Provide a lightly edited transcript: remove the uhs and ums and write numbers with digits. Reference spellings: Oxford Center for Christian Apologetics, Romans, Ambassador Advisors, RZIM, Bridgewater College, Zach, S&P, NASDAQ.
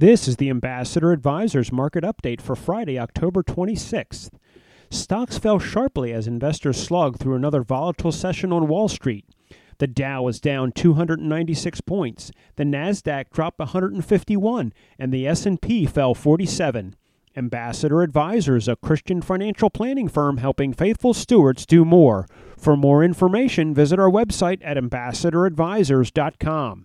This is the Ambassador Advisors market update for Friday, October 26th. Stocks fell sharply as investors slogged through another volatile session on Wall Street. The Dow was down 296 points, the NASDAQ dropped 151, and the S&P fell 47. Ambassador Advisors, a Christian financial planning firm helping faithful stewards do more. For more information, visit our website at ambassadoradvisors.com.